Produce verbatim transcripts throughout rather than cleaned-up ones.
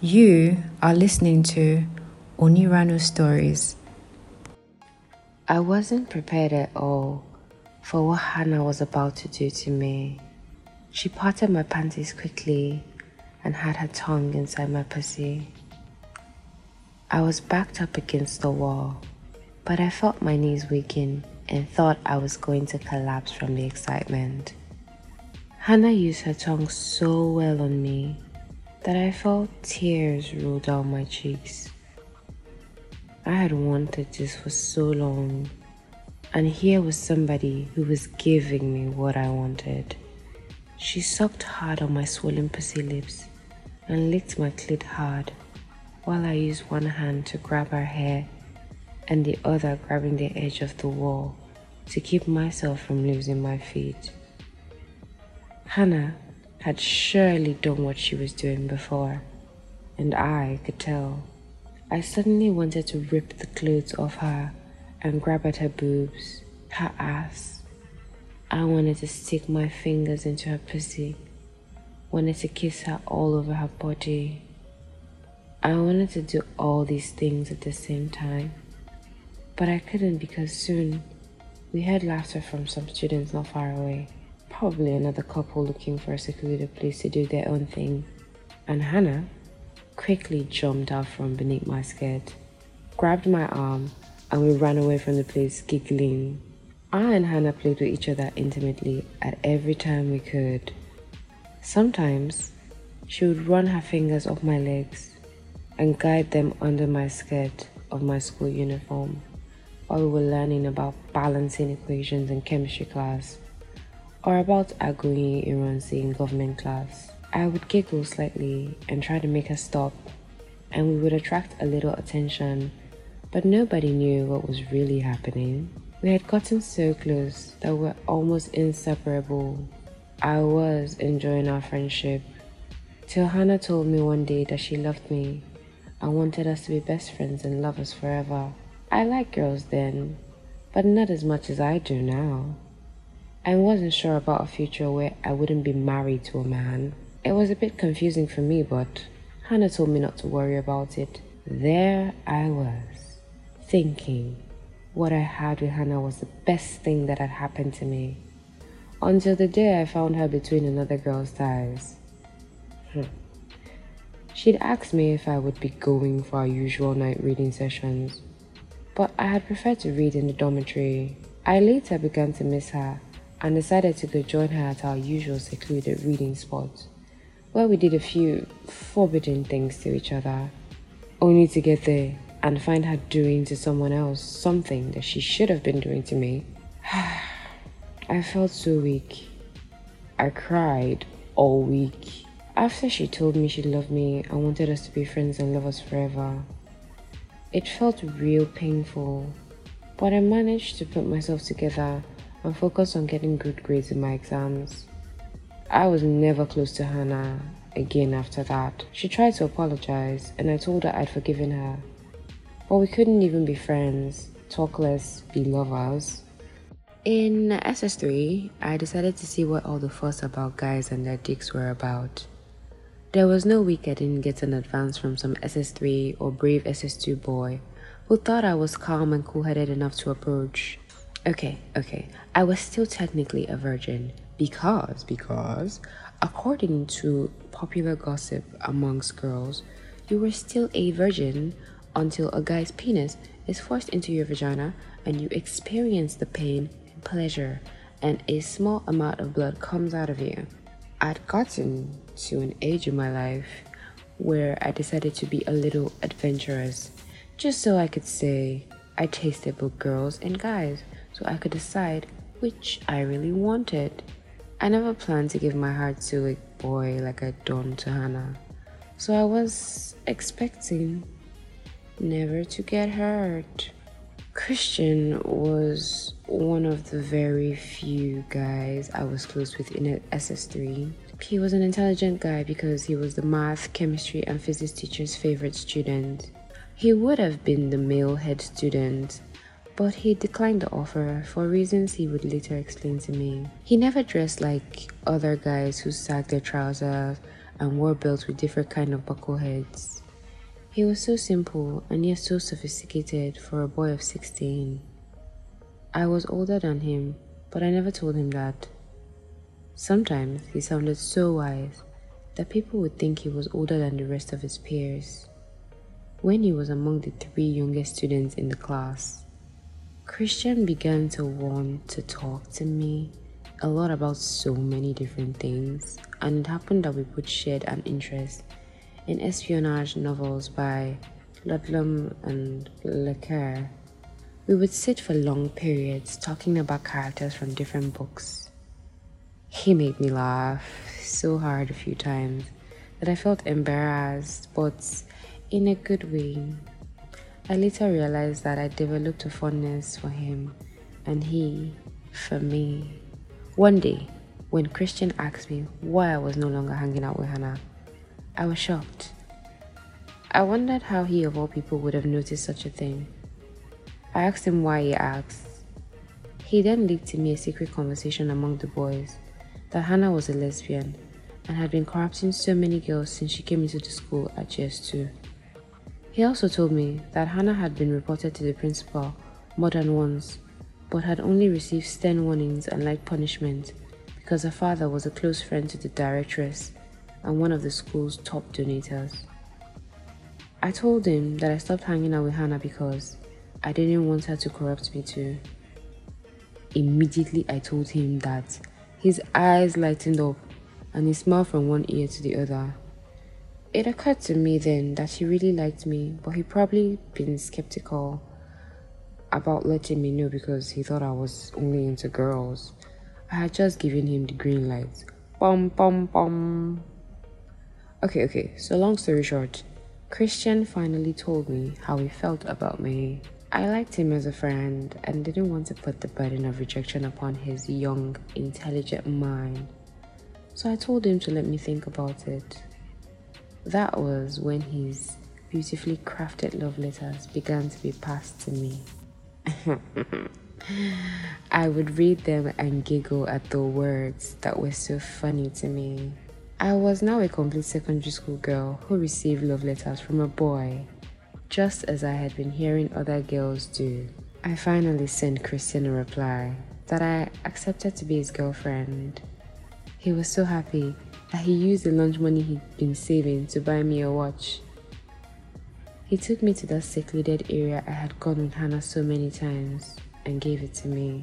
You are listening to Onirano Stories. I wasn't prepared at all for what Hannah was about to do to me. She parted my panties quickly and had her tongue inside my pussy. I was backed up against the wall, but I felt my knees weaken and thought I was going to collapse from the excitement. Hannah used her tongue so well on me that I felt tears roll down my cheeks. I had wanted this for so long, and here was somebody who was giving me what I wanted. She sucked hard on my swollen pussy lips and licked my clit hard, while I used one hand to grab her hair and the other grabbing the edge of the wall to keep myself from losing my feet. Hannah had surely done what she was doing before, and I could tell. I suddenly wanted to rip the clothes off her and grab at her boobs, her ass. I wanted to stick my fingers into her pussy, wanted to kiss her all over her body. I wanted to do all these things at the same time, but I couldn't because soon we heard laughter from some students not far away. Probably another couple looking for a secluded place to do their own thing, and Hannah quickly jumped out from beneath my skirt, grabbed my arm, and we ran away from the place giggling. I and Hannah played with each other intimately at every time we could. Sometimes she would run her fingers up my legs and guide them under my skirt of my school uniform while we were learning about balancing equations in chemistry class, or about Aguiyi Ironsi in government class. I would giggle slightly and try to make her stop, and we would attract a little attention, but nobody knew what was really happening. We had gotten so close that we were almost inseparable. I was enjoying our friendship, till Hannah told me one day that she loved me and wanted us to be best friends and lovers forever. I liked girls then, but not as much as I do now. I wasn't sure about a future where I wouldn't be married to a man. It was a bit confusing for me, but Hannah told me not to worry about it. There I was, thinking what I had with Hannah was the best thing that had happened to me, until the day I found her between another girl's thighs. Hmm. She'd asked me if I would be going for our usual night reading sessions, but I had preferred to read in the dormitory. I later began to miss her and decided to go join her at our usual secluded reading spot, where we did a few forbidden things to each other, only to get there and find her doing to someone else something that she should have been doing to me. I felt so weak. I cried all week. After she told me she loved me and wanted us to be friends and lovers forever, it felt real painful, but I managed to put myself together and focused on getting good grades in my exams. I was never close to Hannah again after that. She tried to apologize, and I told her I'd forgiven her, but we couldn't even be friends, talk less, be lovers. In S S three, I decided to see what all the fuss about guys and their dicks were about. There was no week I didn't get an advance from some S S three or brave S S two boy who thought I was calm and cool-headed enough to approach. Okay, okay, I was still technically a virgin because, because, according to popular gossip amongst girls, you were still a virgin until a guy's penis is forced into your vagina and you experience the pain and pleasure and a small amount of blood comes out of you. I'd gotten to an age in my life where I decided to be a little adventurous, just so I could say I tasted both girls and guys, so I could decide which I really wanted. I never planned to give my heart to a boy like I'd done to Hannah, so I was expecting never to get hurt. Christian was one of the very few guys I was close with in S S three. He was an intelligent guy because he was the math, chemistry, and physics teacher's favorite student. He would have been the male head student, but he declined the offer for reasons he would later explain to me. He never dressed like other guys who sagged their trousers and wore belts with different kind of buckle heads. He was so simple and yet so sophisticated for a boy of sixteen. I was older than him, but I never told him that. Sometimes he sounded so wise that people would think he was older than the rest of his peers. When he was among the three youngest students in the class, Christian began to want to talk to me a lot about so many different things, and it happened that we both shared an interest in espionage novels by Ludlum and Le Carré. We would sit for long periods talking about characters from different books. He made me laugh so hard a few times that I felt embarrassed, but in a good way. I later realized that I developed a fondness for him and he for me. One day, when Christian asked me why I was no longer hanging out with Hannah, I was shocked. I wondered how he of all people would have noticed such a thing. I asked him why he asked. He then leaked to me a secret conversation among the boys that Hannah was a lesbian and had been corrupting so many girls since she came into the school at G S two. He also told me that Hannah had been reported to the principal more than once, but had only received stern warnings and light punishment because her father was a close friend to the directress and one of the school's top donors. I told him that I stopped hanging out with Hannah because I didn't want her to corrupt me too. Immediately I told him that. His eyes lightened up and he smiled from one ear to the other. It occurred to me then that he really liked me, but he probably been skeptical about letting me know because he thought I was only into girls. I had just given him the green light. Bum bum bum. Okay, okay, so long story short, Christian finally told me how he felt about me. I liked him as a friend and didn't want to put the burden of rejection upon his young, intelligent mind. So I told him to let me think about it. That was when his beautifully crafted love letters began to be passed to me. I would read them and giggle at the words that were so funny to me. I was now a complete secondary school girl who received love letters from a boy, just as I had been hearing other girls do. I finally sent Christian a reply that I accepted to be his girlfriend. He was so happy that he used the lunch money he'd been saving to buy me a watch. He took me to that secluded area I had gone with Hannah so many times and gave it to me.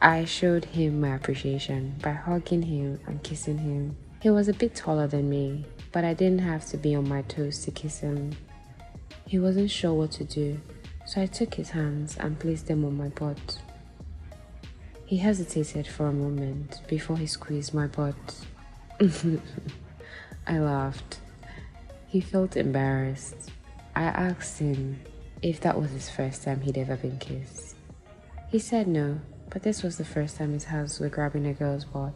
I showed him my appreciation by hugging him and kissing him. He was a bit taller than me, but I didn't have to be on my toes to kiss him. He wasn't sure what to do, so I took his hands and placed them on my butt. He hesitated for a moment before he squeezed my butt. I laughed. He felt embarrassed. I asked him if that was his first time he'd ever been kissed. He said no, but this was the first time his hands were grabbing a girl's butt.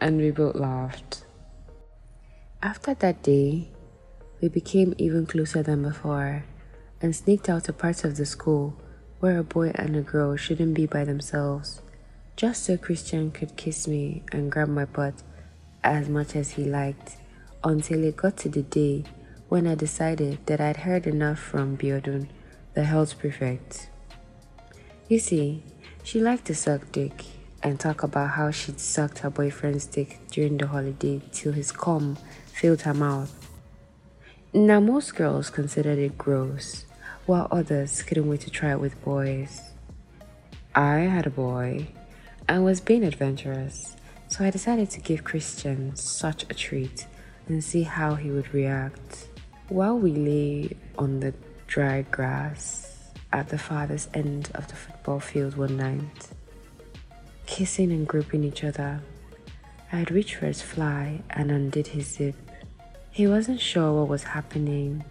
And we both laughed. After that day, we became even closer than before and sneaked out to parts of the school where a boy and a girl shouldn't be by themselves, just so Christian could kiss me and grab my butt as much as he liked, until it got to the day when I decided that I'd heard enough from Biodun, the health prefect. You see, she liked to suck dick and talk about how she'd sucked her boyfriend's dick during the holiday till his cum filled her mouth. Now most girls considered it gross, while others couldn't wait to try it with boys. I had a boy and was being adventurous, so I decided to give Christian such a treat and see how he would react. While we lay on the dry grass at the farthest end of the football field one night, kissing and groping each other, I had reached for his fly and undid his zip. He wasn't sure what was happening,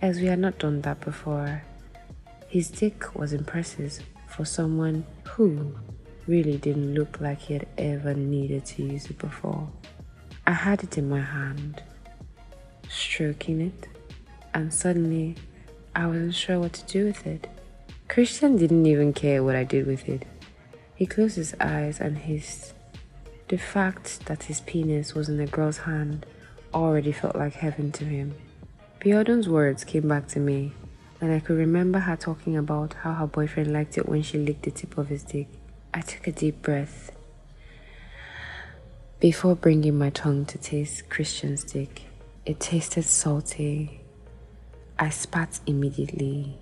as we had not done that before. His dick was impressive for someone who really didn't look like he had ever needed to use it before. I had it in my hand, stroking it, and suddenly I wasn't sure what to do with it. Christian didn't even care what I did with it. He closed his eyes and hissed, The fact that his penis was in the girl's hand already felt like heaven to him. Biodun's words came back to me, and I could remember her talking about how her boyfriend liked it when she licked the tip of his dick. I took a deep breath before bringing my tongue to taste Christian's dick. It tasted salty. I spat immediately.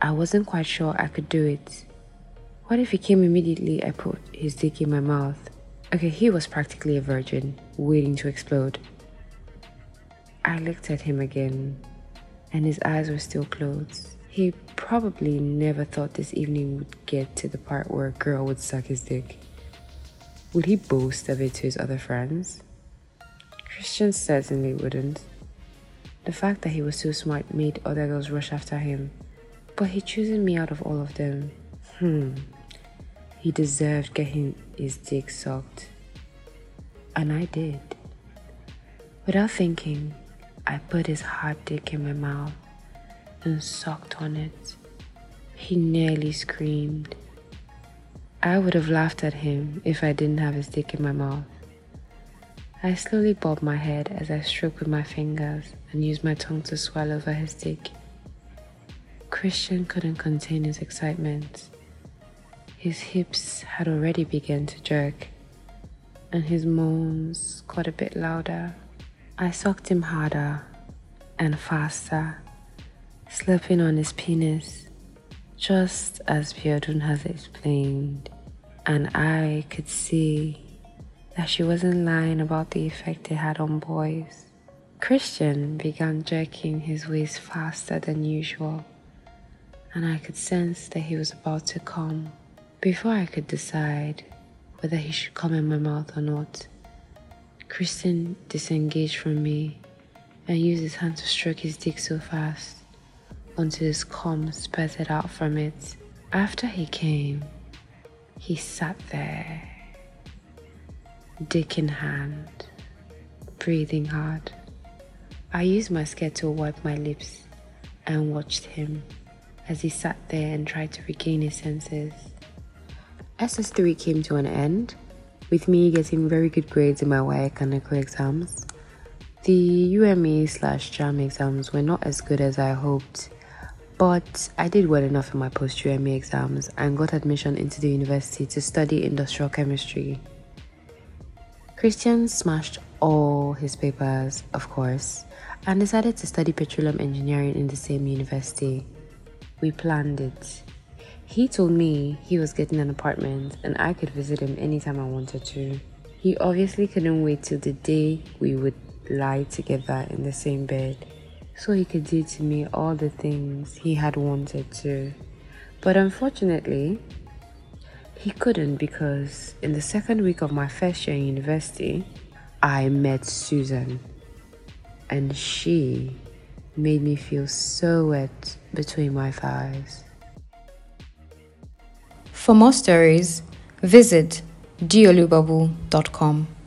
I wasn't quite sure I could do it. What if he came immediately? I put his dick in my mouth. Okay, he was practically a virgin, waiting to explode. I looked at him again, and his eyes were still closed. He probably never thought this evening would get to the part where a girl would suck his dick. Would he boast of it to his other friends? Christian certainly wouldn't. The fact that he was so smart made other girls rush after him, but he choosing me out of all of them. Hmm. He deserved getting his dick sucked. And I did. Without thinking, I put his hard dick in my mouth and sucked on it. He nearly screamed. I would have laughed at him if I didn't have his dick in my mouth. I slowly bobbed my head as I stroked with my fingers and used my tongue to swallow over his dick. Christian couldn't contain his excitement. His hips had already begun to jerk, and his moans got a bit louder. I sucked him harder and faster, slipping on his penis, just as Biodun has explained, and I could see that she wasn't lying about the effect it had on boys. Christian began jerking his waist faster than usual, and I could sense that he was about to come. Before I could decide whether he should come in my mouth or not, Christian disengaged from me and used his hand to stroke his dick so fast until his cum spurted out from it. After he came, he sat there, dick in hand, breathing hard. I used my skirt to wipe my lips and watched him as he sat there and tried to regain his senses. S S three came to an end, with me getting very good grades in my W A E C and NECO exams. The U M E slash JAM exams were not as good as I hoped, but I did well enough in my post-U M E exams and got admission into the university to study industrial chemistry. Christian smashed all his papers, of course, and decided to study petroleum engineering in the same university. We planned it. He told me he was getting an apartment and I could visit him anytime I wanted to. He obviously couldn't wait till the day we would lie together in the same bed so he could do to me all the things he had wanted to. But unfortunately, he couldn't, because in the second week of my first year in university, I met Susan, and she made me feel so wet between my thighs. For more stories, visit diolubabu dot com.